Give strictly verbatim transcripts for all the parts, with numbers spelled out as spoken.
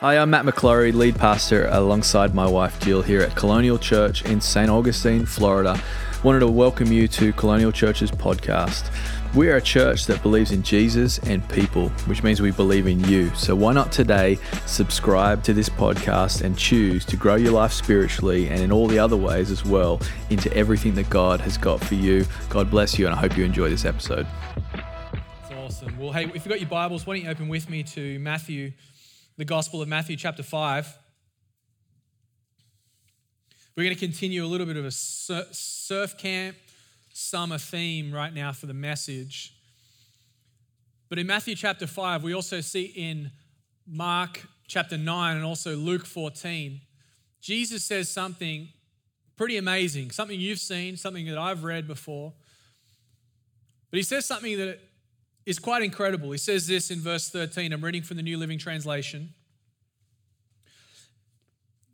Hi, I'm Matt McClory, lead pastor alongside my wife Jill here at Colonial Church in Saint Augustine, Florida. Wanted to welcome you to Colonial Church's podcast. We are a church that believes in Jesus and people, which means we believe in you. So why not today subscribe to this podcast and choose to grow your life spiritually and in all the other ways as well into everything that God has got for you. God bless you, and I hope you enjoy this episode. That's awesome. Well, hey, if you've got your Bibles, why don't you open with me to Matthew the Gospel of Matthew chapter five. We're going to continue a little bit of a surf camp summer theme right now for the message. But in Matthew chapter five, we also see in Mark chapter nine and also Luke fourteen, Jesus says something pretty amazing, something you've seen, something that I've read before. But he says something that is quite incredible. He says this in verse thirteen. I'm reading from the New Living Translation.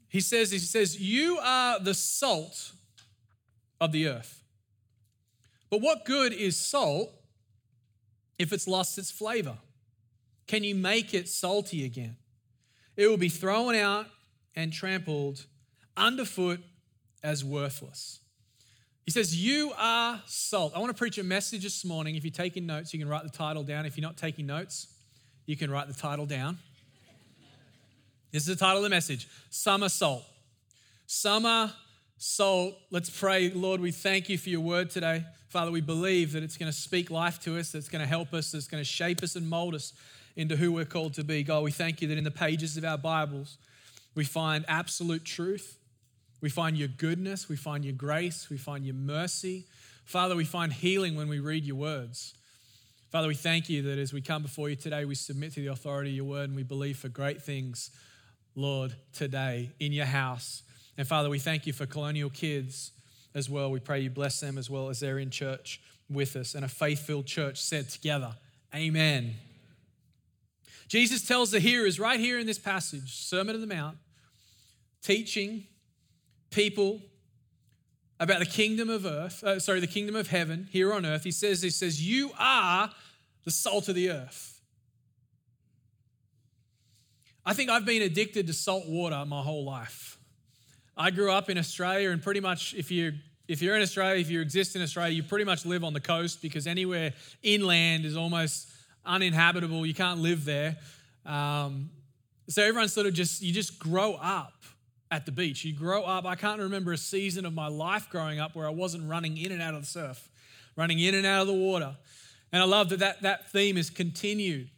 He says, he says, "You are the salt of the earth. But what good is salt if it's lost its flavor? Can you make it salty again? It will be thrown out and trampled underfoot as worthless." He says, "You are salt." I want to preach a message this morning. If you're taking notes, you can write the title down. If you're not taking notes, you can write the title down. This is the title of the message: Summer Salt. Summer Salt. Let's pray. Lord, we thank you for your word today. Father, we believe that it's going to speak life to us, that's going to help us, that's going to shape us and mold us into who we're called to be. God, we thank you that in the pages of our Bibles, we find absolute truth. We find your goodness, we find your grace, we find your mercy. Father, we find healing when we read your words. Father, we thank you that as we come before you today, we submit to the authority of your word, and we believe for great things, Lord, today in your house. And Father, we thank you for Colonial kids as well. We pray you bless them as well as they're in church with us, and a faith-filled church said together, amen. Jesus tells the hearers right here in this passage, Sermon on the Mount, teaching people about the kingdom of earth, uh, sorry, the kingdom of heaven here on earth. He says, he says, "You are the salt of the earth." I think I've been addicted to salt water my whole life. I grew up in Australia, and pretty much if you if you're in Australia, if you exist in Australia, you pretty much live on the coast, because anywhere inland is almost uninhabitable. You can't live there. Um, so everyone sort of just you just grow up at the beach. You grow up. I can't remember a season of my life growing up where I wasn't running in and out of the surf, running in and out of the water. And I love that that, that theme is continued.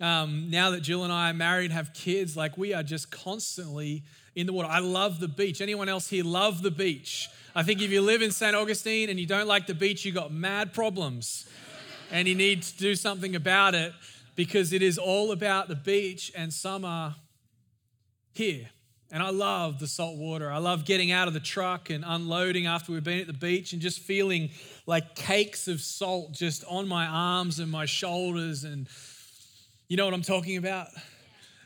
Um, now that Jill and I are married, have kids, like we are just constantly in the water. I love the beach. Anyone else here love the beach? I think if you live in Saint Augustine and you don't like the beach, you got mad problems and you need to do something about it, because it is all about the beach, and summer here. And I love the salt water. I love getting out of the truck and unloading after we've been at the beach and just feeling like cakes of salt just on my arms and my shoulders. And you know what I'm talking about?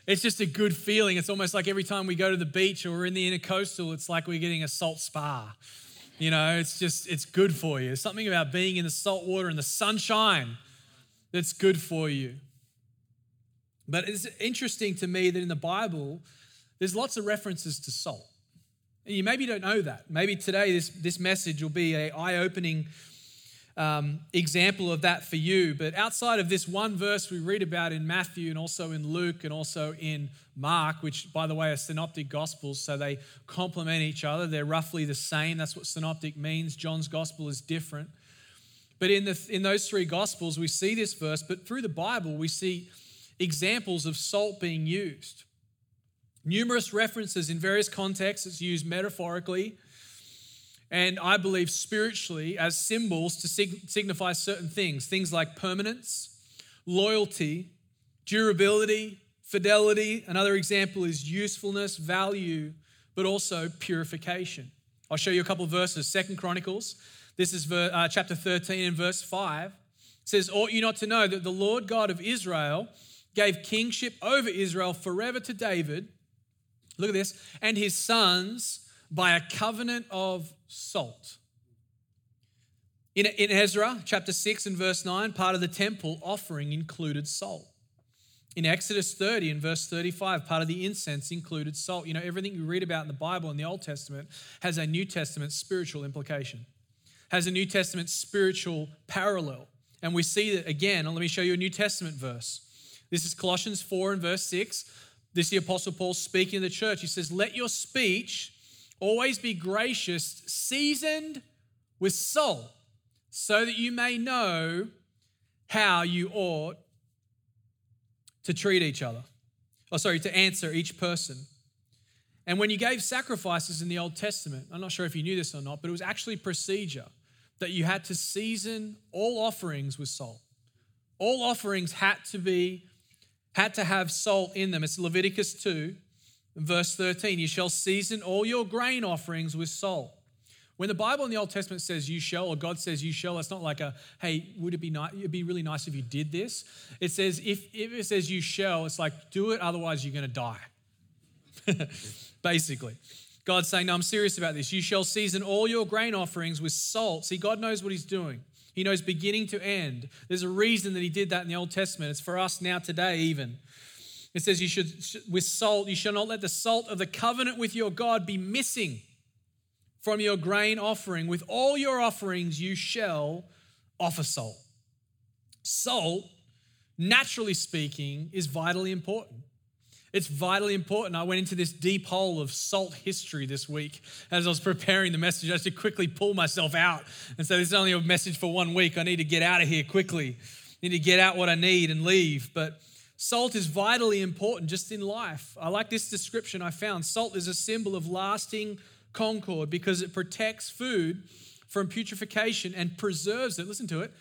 It's just a good feeling. It's almost like every time we go to the beach or we're in the intercoastal, it's like we're getting a salt spa. You know, it's just, it's good for you. There's something about being in the salt water and the sunshine that's good for you. But it's interesting to me that in the Bible, there's lots of references to salt. And you maybe don't know that. Maybe today this, this message will be an eye-opening um, example of that for you. But outside of this one verse we read about in Matthew and also in Luke and also in Mark, which, by the way, are synoptic gospels, so they complement each other. They're roughly the same. That's what synoptic means. John's gospel is different. But in the in those three gospels, we see this verse. But through the Bible, we see examples of salt being used. Numerous references in various contexts. It's used metaphorically and I believe spiritually as symbols to sig- signify certain things, things like permanence, loyalty, durability, fidelity. Another example is usefulness, value, but also purification. I'll show you a couple of verses. Second Chronicles, this is ver- uh, chapter thirteen and verse five. It says, "Ought you not to know that the Lord God of Israel gave kingship over Israel forever to David," look at this, "and his sons by a covenant of salt." In, in Ezra chapter six and verse nine, part of the temple offering included salt. In Exodus thirty, in verse thirty-five, part of the incense included salt. You know, everything you read about in the Bible in the Old Testament has a New Testament spiritual implication, has a New Testament spiritual parallel. And we see that again. Let me show you a New Testament verse. This is Colossians four and verse six. This is the Apostle Paul speaking to the church. He says, "Let your speech always be gracious, seasoned with salt, so that you may know how you ought to treat each other." Oh, sorry, to answer each person. And when you gave sacrifices in the Old Testament, I'm not sure if you knew this or not, but it was actually procedure that you had to season all offerings with salt. All offerings had to be, had to have salt in them. It's Leviticus two, verse thirteen. "You shall season all your grain offerings with salt." When the Bible in the Old Testament says you shall, or God says you shall, it's not like a, hey, would it be nice, it'd be really nice if you did this. It says, if, if it says you shall, it's like, do it, otherwise you're gonna die. Basically. God's saying, no, I'm serious about this. You shall season all your grain offerings with salt. See, God knows what he's doing. He knows beginning to end. There's a reason that he did that in the Old Testament. It's for us now today even. It says you should, with salt, you shall not let the salt of the covenant with your God be missing from your grain offering. With all your offerings, you shall offer salt. Salt, naturally speaking, is vitally important. It's vitally important. I went into this deep hole of salt history this week as I was preparing the message. I had to quickly pull myself out and say, this is only a message for one week. I need to get out of here quickly. I need to get out what I need and leave. But salt is vitally important just in life. I like this description I found. Salt is a symbol of lasting concord because it protects food from putrefaction and preserves it. Listen to it.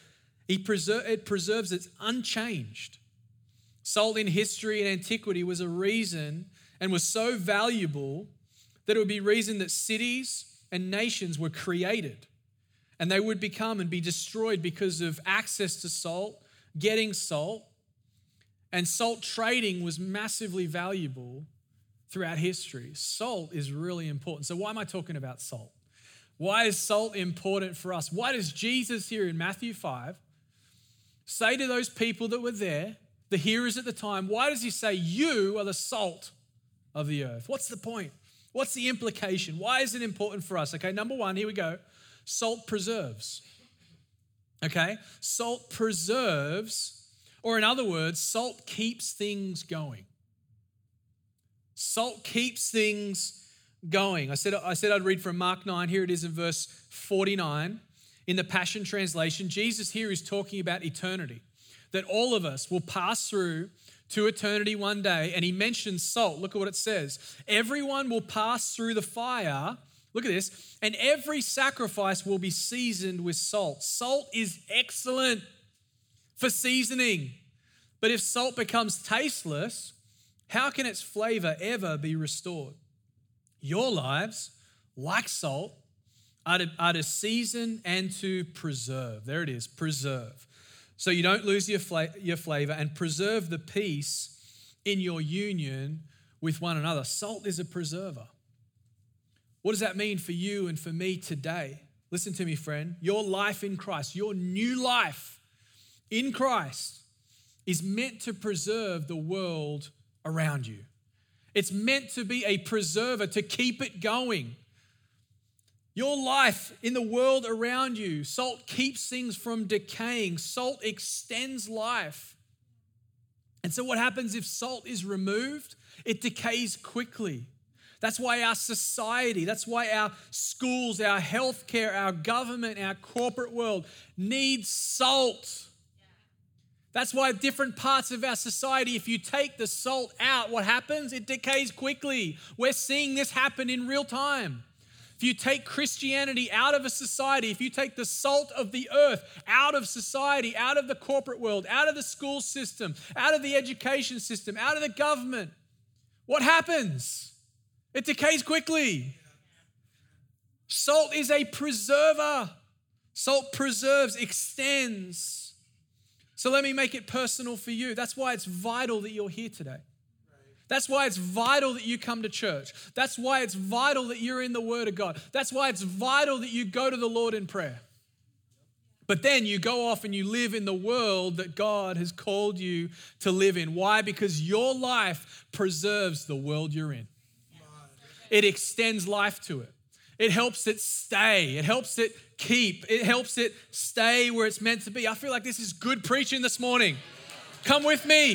It preserves it unchanged. Salt in history and antiquity was a reason and was so valuable that it would be reason that cities and nations were created, and they would become and be destroyed because of access to salt, getting salt, and salt trading was massively valuable throughout history. Salt is really important. So why am I talking about salt? Why is salt important for us? Why does Jesus here in Matthew five say to those people that were there, the hearers at the time, why does he say you are the salt of the earth? What's the point? What's the implication? Why is it important for us? Okay, number one, here we go. Salt preserves. Okay, salt preserves, or in other words, salt keeps things going. Salt keeps things going. I said, I said I'd read from Mark nine. Here it is in verse forty-nine. In the Passion Translation, Jesus here is talking about eternity, that all of us will pass through to eternity one day. And he mentions salt. Look at what it says. Everyone will pass through the fire. Look at this. And every sacrifice will be seasoned with salt. Salt is excellent for seasoning. But if salt becomes tasteless, how can its flavor ever be restored? Your lives, like salt, are to, are to season and to preserve. There it is, preserve. So you don't lose your, fla- your flavor and preserve the peace in your union with one another. Salt is a preserver. What does that mean for you and for me today? Listen to me, friend. Your life in Christ, your new life in Christ is meant to preserve the world around you. It's meant to be a preserver, to keep it going. Your life in the world around you, salt keeps things from decaying. Salt extends life. And so what happens if salt is removed? It decays quickly. That's why our society, that's why our schools, our healthcare, our government, our corporate world needs salt. That's why different parts of our society, if you take the salt out, what happens? It decays quickly. We're seeing this happen in real time. If you take Christianity out of a society, if you take the salt of the earth out of society, out of the corporate world, out of the school system, out of the education system, out of the government, what happens? It decays quickly. Salt is a preserver. Salt preserves, extends. So let me make it personal for you. That's why it's vital that you're here today. That's why it's vital that you come to church. That's why it's vital that you're in the Word of God. That's why it's vital that you go to the Lord in prayer. But then you go off and you live in the world that God has called you to live in. Why? Because your life preserves the world you're in. It extends life to it. It helps it stay. It helps it keep. It helps it stay where it's meant to be. I feel like this is good preaching this morning. Come with me.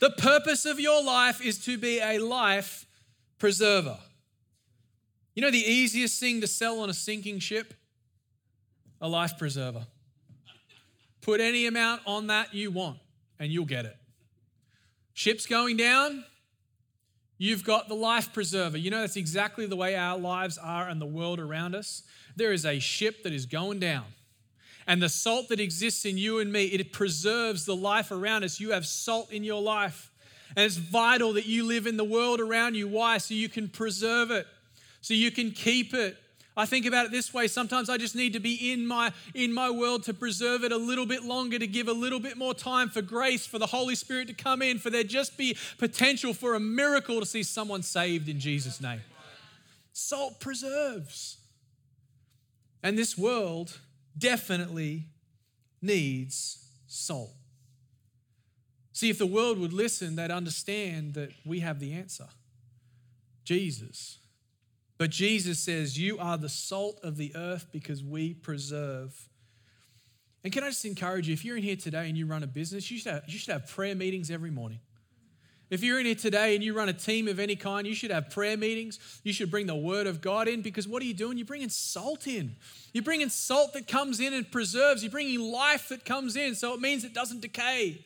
The purpose of your life is to be a life preserver. You know the easiest thing to sell on a sinking ship? A life preserver. Put any amount on that you want and you'll get it. Ship's going down. You've got the life preserver. You know, that's exactly the way our lives are and the world around us. There is a ship that is going down. And the salt that exists in you and me, it preserves the life around us. You have salt in your life. And it's vital that you live in the world around you. Why? So you can preserve it. So you can keep it. I think about it this way. Sometimes I just need to be in my in my world to preserve it a little bit longer, to give a little bit more time for grace, for the Holy Spirit to come in, for there just be potential for a miracle to see someone saved in Jesus' name. Salt preserves. And this world definitely needs salt. See, if the world would listen, they'd understand that we have the answer. Jesus. But Jesus says, you are the salt of the earth because we preserve. And can I just encourage you, if you're in here today and you run a business, you should have, you should have prayer meetings every morning. If you're in here today and you run a team of any kind, you should have prayer meetings. You should bring the word of God in, because what are you doing? You're bringing salt in. You're bringing salt that comes in and preserves. You're bringing life that comes in, so it means it doesn't decay.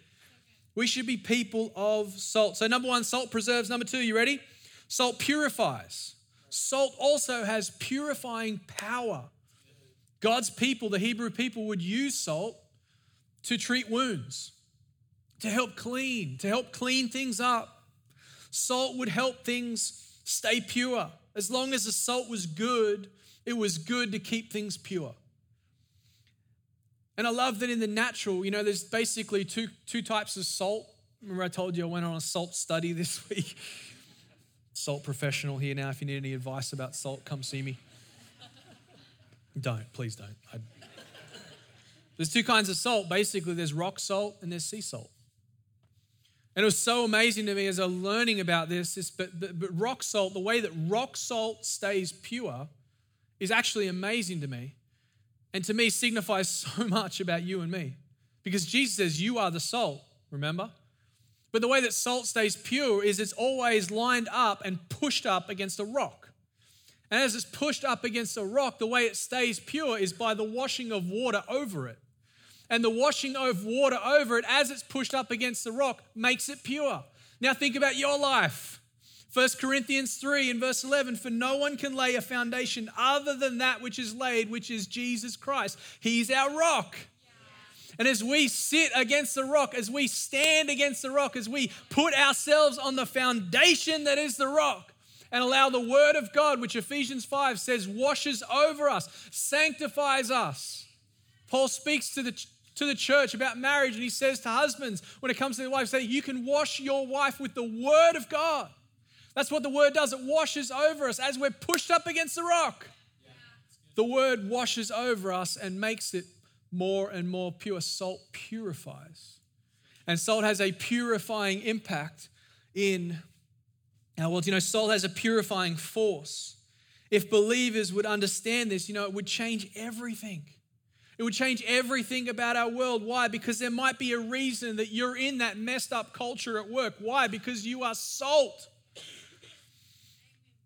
We should be people of salt. So number one, salt preserves. Number two, you ready? Salt purifies. Salt also has purifying power. God's people, the Hebrew people, would use salt to treat wounds, to help clean, to help clean things up. Salt would help things stay pure. As long as the salt was good, it was good to keep things pure. And I love that in the natural, you know, there's basically two, two types of salt. Remember I told you I went on a salt study this week. Salt professional here now. If you need any advice about salt, come see me. Don't, please don't. I... There's two kinds of salt. Basically, there's rock salt and there's sea salt. And it was so amazing to me as I'm learning about this, this but, but, but rock salt, the way that rock salt stays pure is actually amazing to me, and to me signifies so much about you and me, because Jesus says, you are the salt, remember? But the way that salt stays pure is it's always lined up and pushed up against a rock. And as it's pushed up against a rock, the way it stays pure is by the washing of water over it. And the washing of water over it, as it's pushed up against the rock, makes it pure. Now think about your life. First Corinthians three in verse eleven, for no one can lay a foundation other than that which is laid, which is Jesus Christ. He's our rock. And as we sit against the rock, as we stand against the rock, as we put ourselves on the foundation that is the rock and allow the word of God, which Ephesians five says washes over us, sanctifies us. Paul speaks to the, to the church about marriage, and he says to husbands, when it comes to their wives, say, you can wash your wife with the word of God. That's what the word does. It washes over us as we're pushed up against the rock. Yeah. The word washes over us and makes it more and more pure. Salt purifies. And salt has a purifying impact in our world. You know, salt has a purifying force. If believers would understand this, you know, it would change everything. It would change everything about our world. Why? Because there might be a reason that you're in that messed up culture at work. Why? Because you are salt.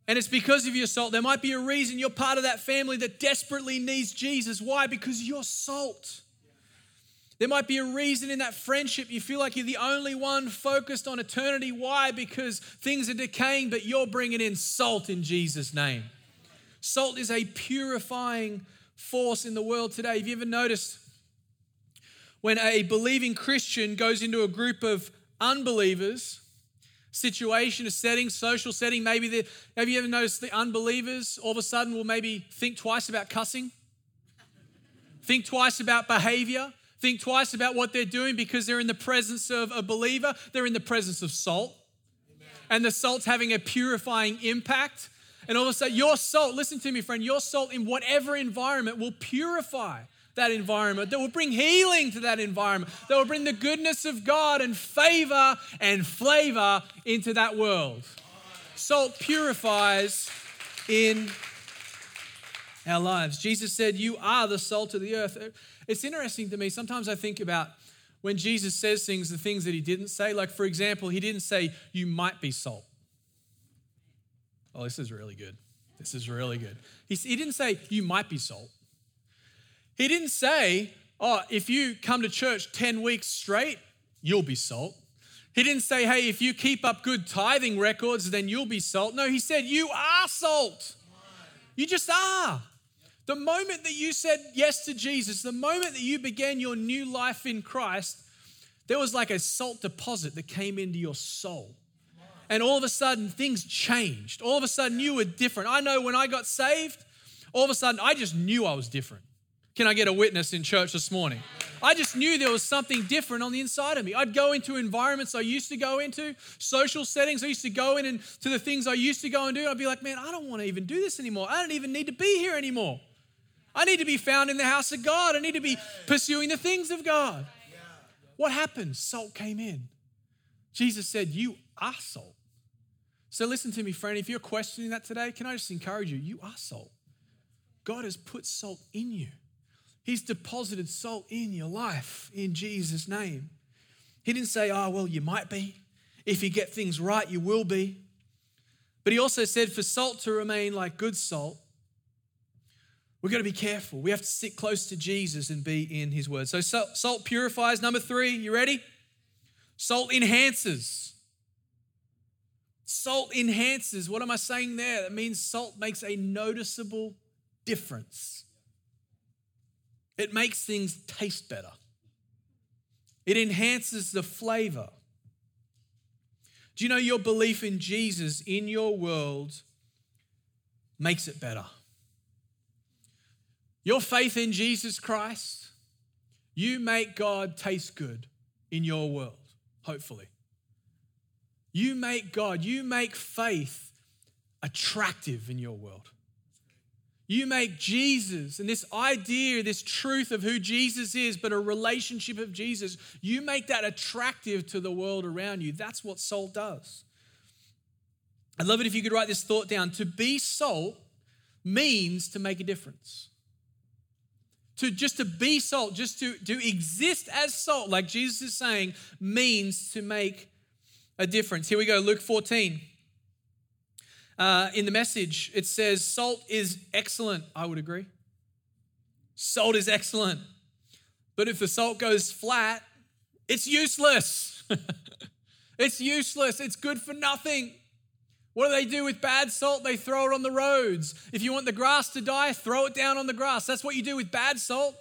And it's because of your salt. There might be a reason you're part of that family that desperately needs Jesus. Why? Because you're salt. There might be a reason in that friendship you feel like you're the only one focused on eternity. Why? Because things are decaying, but you're bringing in salt in Jesus' name. Salt is a purifying force in the world today. Have you ever noticed when a believing Christian goes into a group of unbelievers, situation, a setting, social setting, maybe the, have you ever noticed the unbelievers all of a sudden will maybe think twice about cussing, think twice about behavior, think twice about what they're doing, because they're in the presence of a believer, they're in the presence of salt. Amen. And the salt's having a purifying impact. And all of a sudden, your salt, listen to me, friend, your salt in whatever environment will purify that environment, that will bring healing to that environment, that will bring the goodness of God and favor and flavor into that world. Salt purifies in our lives. Jesus said, you are the salt of the earth. It's interesting to me. Sometimes I think about when Jesus says things, the things that he didn't say. Like, for example, he didn't say, you might be salt. Oh, this is really good. This is really good. He, he didn't say, you might be salt. He didn't say, oh, if you come to church ten weeks straight, you'll be salt. He didn't say, hey, if you keep up good tithing records, then you'll be salt. No, he said, you are salt. You just are. The moment that you said yes to Jesus, the moment that you began your new life in Christ, there was like a salt deposit that came into your soul. And all of a sudden, things changed. All of a sudden, you were different. I know when I got saved, all of a sudden, I just knew I was different. Can I get a witness in church this morning? I just knew there was something different on the inside of me. I'd go into environments I used to go into, social settings I used to go in and to the things I used to go and do. I'd be like, man, I don't want to even do this anymore. I don't even need to be here anymore. I need to be found in the house of God. I need to be pursuing the things of God. What happened? Salt came in. Jesus said, you are salt. So listen to me, friend. If you're questioning that today, can I just encourage you? You are salt. God has put salt in you. He's deposited salt in your life in Jesus' name. He didn't say, oh, well, you might be. If you get things right, you will be. But he also said for salt to remain like good salt, we've got to be careful. We have to sit close to Jesus and be in his word. So salt purifies. Number three, you ready? Salt enhances. Salt enhances. What am I saying there? That means salt makes a noticeable difference. It makes things taste better. It enhances the flavor. Do you know your belief in Jesus in your world makes it better? Your faith in Jesus Christ, you make God taste good in your world, hopefully. You make God, you make faith attractive in your world. You make Jesus and this idea, this truth of who Jesus is, but a relationship of Jesus, you make that attractive to the world around you. That's what salt does. I'd love it if you could write this thought down. To be salt means to make a difference. To just to be salt, just to, to exist as salt, like Jesus is saying, means to make a difference. Here we go, Luke fourteen. Uh, in the Message, it says, salt is excellent. I would agree. Salt is excellent. But if the salt goes flat, it's useless. It's useless. It's good for nothing. What do they do with bad salt? They throw it on the roads. If you want the grass to die, throw it down on the grass. That's what you do with bad salt.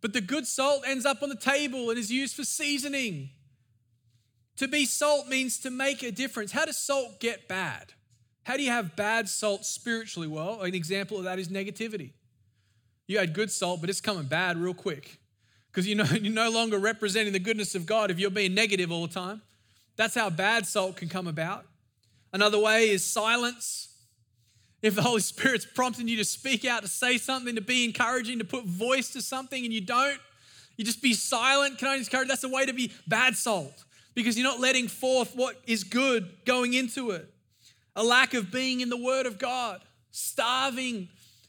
But the good salt ends up on the table and is used for seasoning. To be salt means to make a difference. How does salt get bad? How do you have bad salt spiritually? Well, an example of that is negativity. You had good salt, but it's coming bad real quick because you know, you're no longer representing the goodness of God if you're being negative all the time. That's how bad salt can come about. Another way is silence. If the Holy Spirit's prompting you to speak out, to say something, to be encouraging, to put voice to something and you don't, you just be silent. Can I encourage? That's a way to be bad salt because you're not letting forth what is good going into it. A lack of being in the Word of God, starving.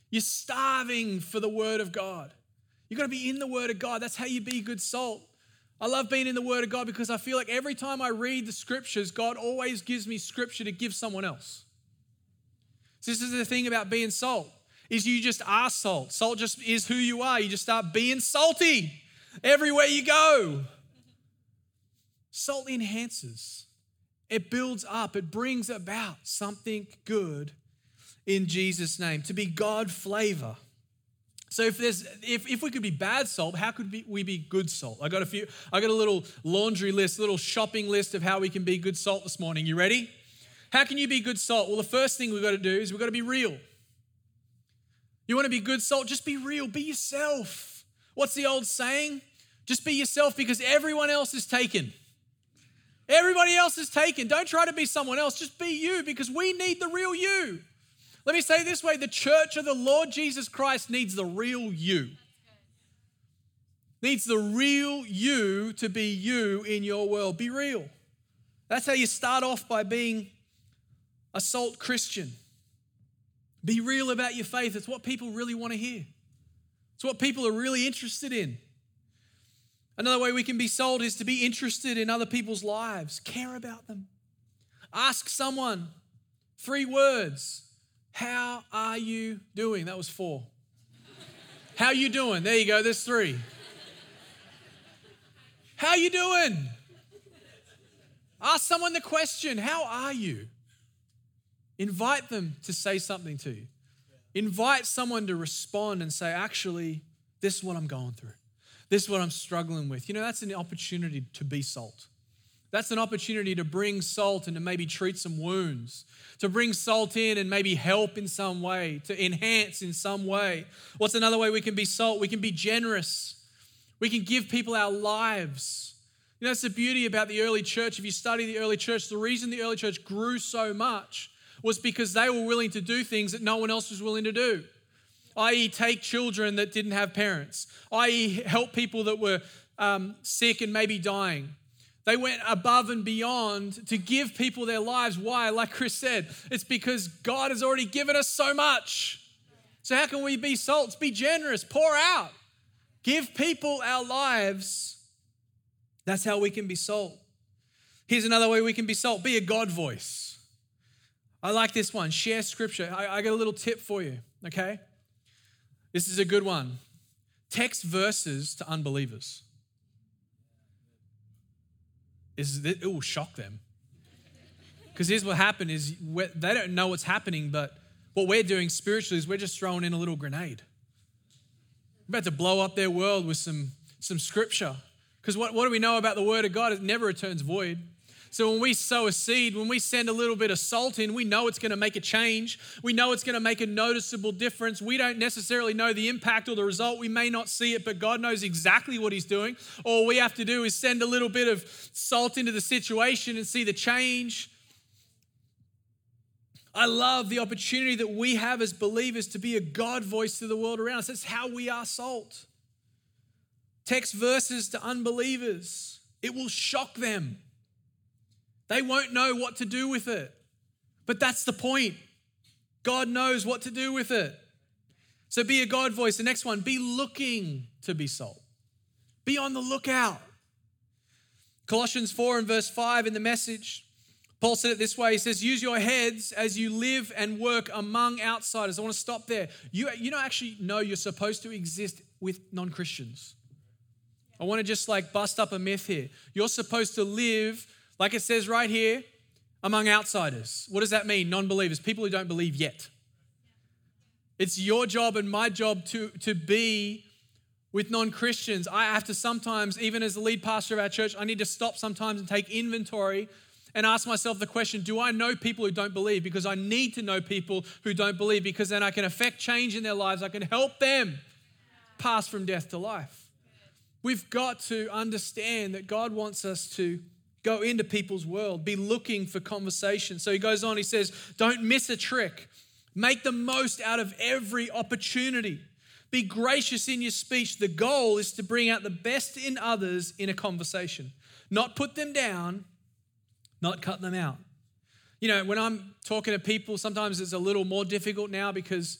You're starving for the Word of God. You've got to be in the Word of God. That's how you be good salt. I love being in the Word of God because I feel like every time I read the Scriptures, God always gives me Scripture to give someone else. So this is the thing about being salt, is you just are salt. Salt just is who you are. You just start being salty everywhere you go. Salt enhances. It builds up. It brings about something good in Jesus' name, to be God flavor. So if there's if, if we could be bad salt, how could we, we be good salt? I got a few. I got a little laundry list, little shopping list of how we can be good salt this morning. You ready? How can you be good salt? Well, the first thing we've got to do is we've got to be real. You want to be good salt? Just be real. Be yourself. What's the old saying? Just be yourself because everyone else is taken. Everybody else is taken. Don't try to be someone else. Just be you because we need the real you. Let me say it this way, the church of the Lord Jesus Christ needs the real you. Needs the real you to be you in your world. Be real. That's how you start off, by being a salt Christian. Be real about your faith. It's what people really want to hear. It's what people are really interested in. Another way we can be salt is to be interested in other people's lives. Care about them. Ask someone three words. How are you doing? That was four. How you doing? There you go. There's three. How you doing? Ask someone the question, how are you? Invite them to say something to you. Invite someone to respond and say, actually, this is what I'm going through. This is what I'm struggling with. You know, that's an opportunity to be salt. That's an opportunity to bring salt and to maybe treat some wounds, to bring salt in and maybe help in some way, to enhance in some way. What's another way we can be salt? We can be generous. We can give people our lives. You know, that's the beauty about the early church. If you study the early church, the reason the early church grew so much was because they were willing to do things that no one else was willing to do, that is take children that didn't have parents, that is help people that were um, sick and maybe dying. They went above and beyond to give people their lives. Why? Like Chris said, it's because God has already given us so much. So how can we be salt? Be generous, pour out. Give people our lives. That's how we can be salt. Here's another way we can be salt. Be a God voice. I like this one. Share scripture. I, I got a little tip for you, okay? This is a good one. Text verses to unbelievers. Is It will shock them. Because here's what happened is they don't know what's happening, but what we're doing spiritually is we're just throwing in a little grenade. We're about to blow up their world with some, some scripture. Because what, what do we know about the word of God? It never returns void. So when we sow a seed, when we send a little bit of salt in, we know it's going to make a change. We know it's going to make a noticeable difference. We don't necessarily know the impact or the result. We may not see it, but God knows exactly what he's doing. All we have to do is send a little bit of salt into the situation and see the change. I love the opportunity that we have as believers to be a God voice to the world around us. That's how we are salt. Text verses to unbelievers. It will shock them. They won't know what to do with it. But that's the point. God knows what to do with it. So be a God voice. The next one, be looking to be salt. Be on the lookout. Colossians four and verse five in the Message, Paul said it this way. He says, use your heads as you live and work among outsiders. I want to stop there. You, you don't actually know you're supposed to exist with non-Christians. I want to just like bust up a myth here. You're supposed to live, like it says right here, among outsiders. What does that mean? Non-believers, people who don't believe yet. It's your job and my job to, to be with non-Christians. I have to sometimes, even as the lead pastor of our church, I need to stop sometimes and take inventory and ask myself the question, do I know people who don't believe? Because I need to know people who don't believe, because then I can affect change in their lives. I can help them pass from death to life. We've got to understand that God wants us to go into people's world, be looking for conversation. So he goes on, he says, don't miss a trick. Make the most out of every opportunity. Be gracious in your speech. The goal is to bring out the best in others in a conversation, not put them down, not cut them out. You know, when I'm talking to people, sometimes it's a little more difficult now because,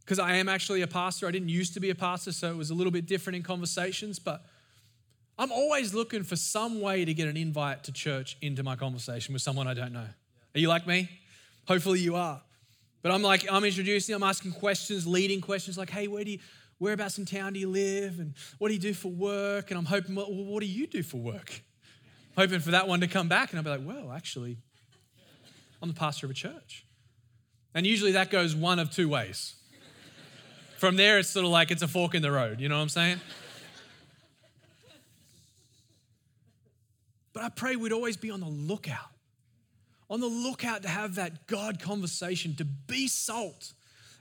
because I am actually a pastor. I didn't used to be a pastor, so it was a little bit different in conversations, but I'm always looking for some way to get an invite to church into my conversation with someone I don't know. Are you like me? Hopefully you are. But I'm like, I'm introducing, I'm asking questions, leading questions like, hey, where do you, whereabouts in town do you live? And what do you do for work? And I'm hoping, well, what do you do for work? Hoping for that one to come back and I'll be like, well, actually, I'm the pastor of a church. And usually that goes one of two ways. From there, it's sort of like it's a fork in the road. You know what I'm saying? But I pray we'd always be on the lookout, on the lookout to have that God conversation, to be salt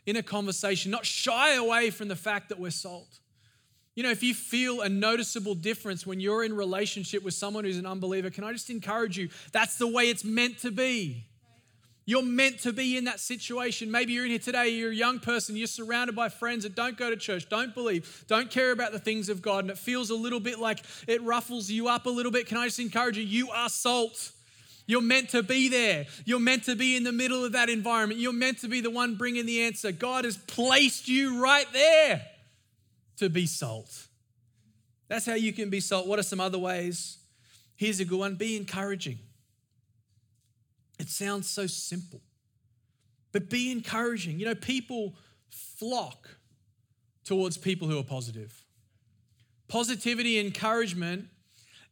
in a conversation, not shy away from the fact that we're salt. You know, if you feel a noticeable difference when you're in relationship with someone who's an unbeliever, can I just encourage you, that's the way it's meant to be. You're meant to be in that situation. Maybe you're in here today, you're a young person, you're surrounded by friends that don't go to church, don't believe, don't care about the things of God, and it feels a little bit like it ruffles you up a little bit. Can I just encourage you? You are salt. You're meant to be there. You're meant to be in the middle of that environment. You're meant to be the one bringing the answer. God has placed you right there to be salt. That's how you can be salt. What are some other ways? Here's a good one. Be encouraging. It sounds so simple, but be encouraging. You know, people flock towards people who are positive. Positivity, encouragement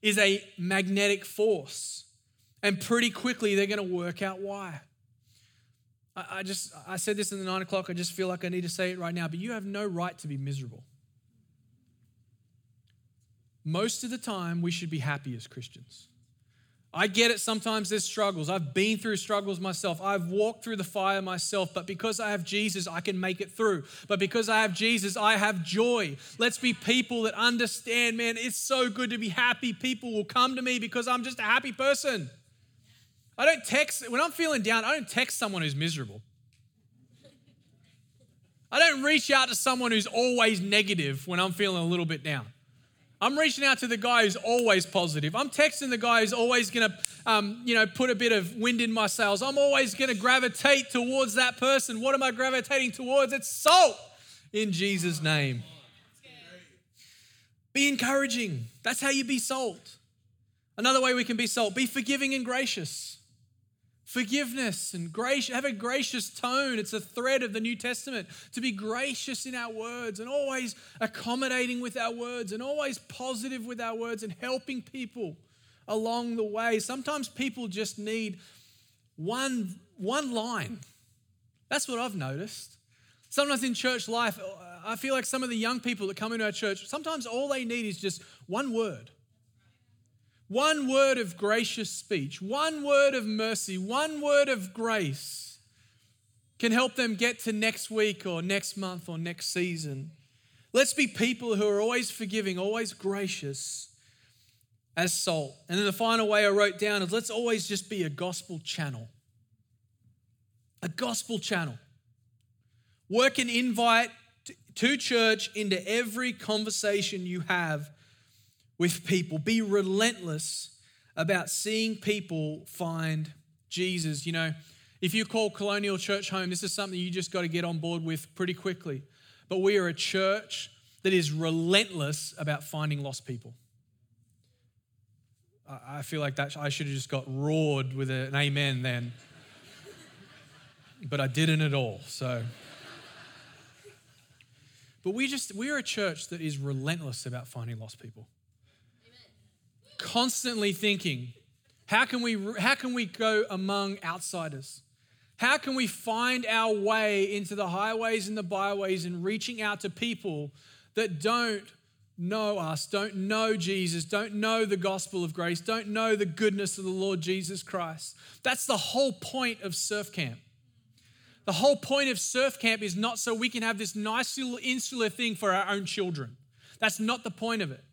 is a magnetic force, and pretty quickly they're going to work out why. I, I just, I said this in the nine o'clock, I just feel like I need to say it right now, but you have no right to be miserable. Most of the time we should be happy as Christians. I get it, sometimes there's struggles. I've been through struggles myself. I've walked through the fire myself, but because I have Jesus, I can make it through. But because I have Jesus, I have joy. Let's be people that understand, man, it's so good to be happy. People will come to me because I'm just a happy person. I don't text, when I'm feeling down, I don't text someone who's miserable. I don't reach out to someone who's always negative when I'm feeling a little bit down. I'm reaching out to the guy who's always positive. I'm texting the guy who's always going to, um, you know, put a bit of wind in my sails. I'm always going to gravitate towards that person. What am I gravitating towards? It's salt in Jesus' name. Be encouraging. That's how you be salt. Another way we can be salt, be forgiving and gracious. Forgiveness and grace, have a gracious tone. It's a thread of the New Testament to be gracious in our words and always accommodating with our words and always positive with our words and helping people along the way. Sometimes people just need one, one line. That's what I've noticed. Sometimes in church life, I feel like some of the young people that come into our church, sometimes all they need is just one word. One word of gracious speech, one word of mercy, one word of grace can help them get to next week or next month or next season. Let's be people who are always forgiving, always gracious as salt. And then the final way I wrote down is let's always just be a gospel channel. A gospel channel. Work an invite to church into every conversation you have with people. Be relentless about seeing people find Jesus. You know, if you call Colonial Church home, this is something you just got to get on board with pretty quickly. But we are a church that is relentless about finding lost people. I feel like that I should have just got roared with an amen then. But I didn't at all, so. But we just, we're a church that is relentless about finding lost people. Constantly thinking, how can we how can we go among outsiders? How can we find our way into the highways and the byways and reaching out to people that don't know us, don't know Jesus, don't know the gospel of grace, don't know the goodness of the Lord Jesus Christ? That's the whole point of Surf Camp. The whole point of Surf Camp is not so we can have this nice little insular thing for our own children. That's not the point of it.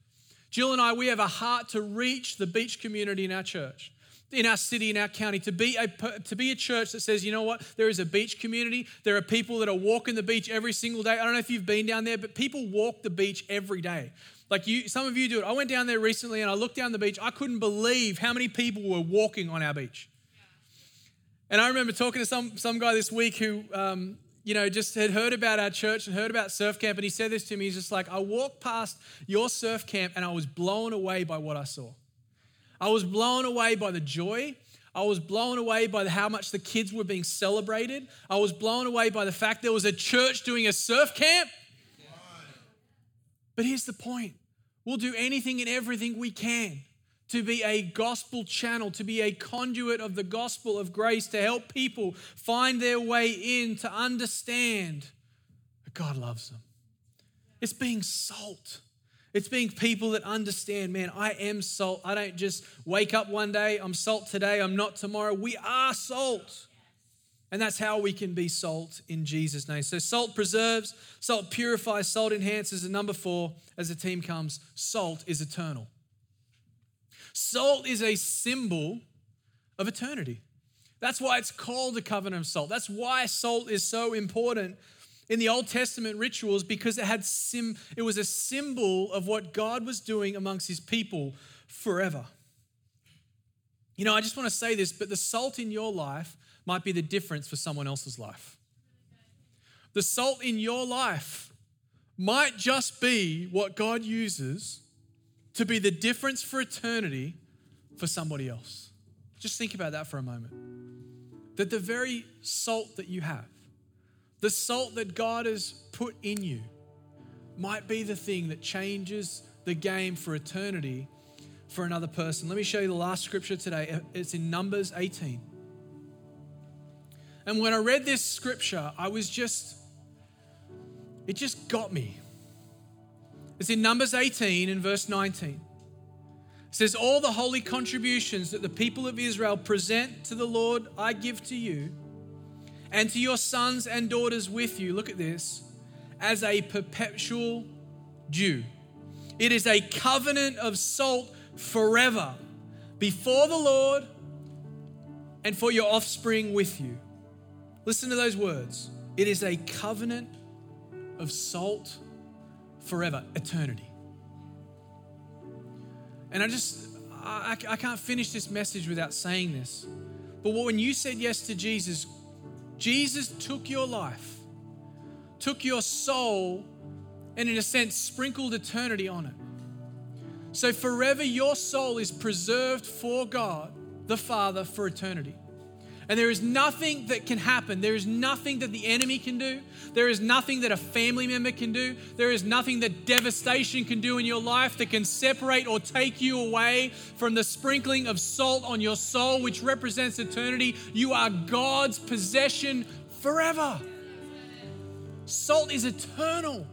Jill and I, we have a heart to reach the beach community in our church, in our city, in our county, to be a to be a church that says, you know what, there is a beach community. There are people that are walking the beach every single day. I don't know if you've been down there, but people walk the beach every day. Like you, some of you do it. I went down there recently and I looked down the beach. I couldn't believe how many people were walking on our beach. And I remember talking to some, some guy this week who, um, you know, just had heard about our church and heard about Surf Camp, and he said this to me, he's just like, I walked past your Surf Camp and I was blown away by what I saw. I was blown away by the joy. I was blown away by how much the kids were being celebrated. I was blown away by the fact there was a church doing a surf camp. But here's the point. We'll do anything and everything we can to be a gospel channel, to be a conduit of the gospel of grace, to help people find their way in, to understand that God loves them. It's being salt. It's being people that understand, man, I am salt. I don't just wake up one day, I'm salt today, I'm not tomorrow. We are salt. And that's how we can be salt in Jesus' name. So salt preserves, salt purifies, salt enhances. And number four, as the team comes, salt is eternal. Salt is a symbol of eternity. That's why it's called a covenant of salt. That's why salt is so important in the Old Testament rituals, because it had sim, it was a symbol of what God was doing amongst his people forever. You know, I just want to say this, but the salt in your life might be the difference for someone else's life. The salt in your life might just be what God uses to be the difference for eternity for somebody else. Just think about that for a moment. That the very salt that you have, the salt that God has put in you, might be the thing that changes the game for eternity for another person. Let me show you the last scripture today. It's in Numbers eighteen. And when I read this scripture, I was just, it just got me. It's in Numbers eighteen and verse nineteen. It says, all the holy contributions that the people of Israel present to the Lord, I give to you and to your sons and daughters with you. Look at this, as a perpetual due. It is a covenant of salt forever before the Lord and for your offspring with you. Listen to those words. It is a covenant of salt forever, eternity. And I just, I, I can't finish this message without saying this. But when you said yes to Jesus, Jesus took your life, took your soul, and in a sense, sprinkled eternity on it. So forever your soul is preserved for God, the Father, for eternity. And there is nothing that can happen. There is nothing that the enemy can do. There is nothing that a family member can do. There is nothing that devastation can do in your life that can separate or take you away from the sprinkling of salt on your soul, which represents eternity. You are God's possession forever. Salt is eternal.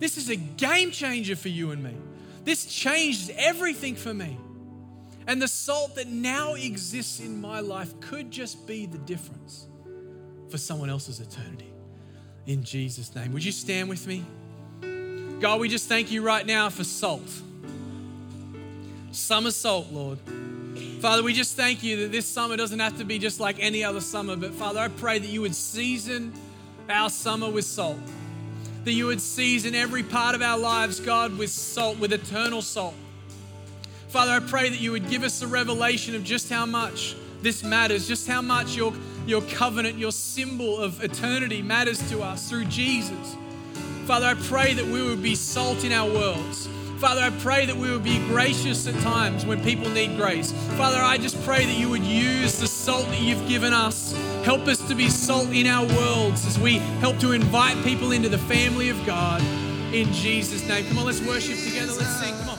This is a game changer for you and me. This changed everything for me. And the salt that now exists in my life could just be the difference for someone else's eternity. In Jesus' name. Would you stand with me? God, we just thank you right now for salt. Summer salt, Lord. Father, we just thank you that this summer doesn't have to be just like any other summer, but Father, I pray that you would season our summer with salt, that you would season every part of our lives, God, with salt, with eternal salt. Father, I pray that you would give us a revelation of just how much this matters, just how much your, your covenant, your symbol of eternity matters to us through Jesus. Father, I pray that we would be salt in our worlds. Father, I pray that we would be gracious at times when people need grace. Father, I just pray that you would use the salt that you've given us. Help us to be salt in our worlds as we help to invite people into the family of God. In Jesus' name. Come on, let's worship together. Let's sing. Come on.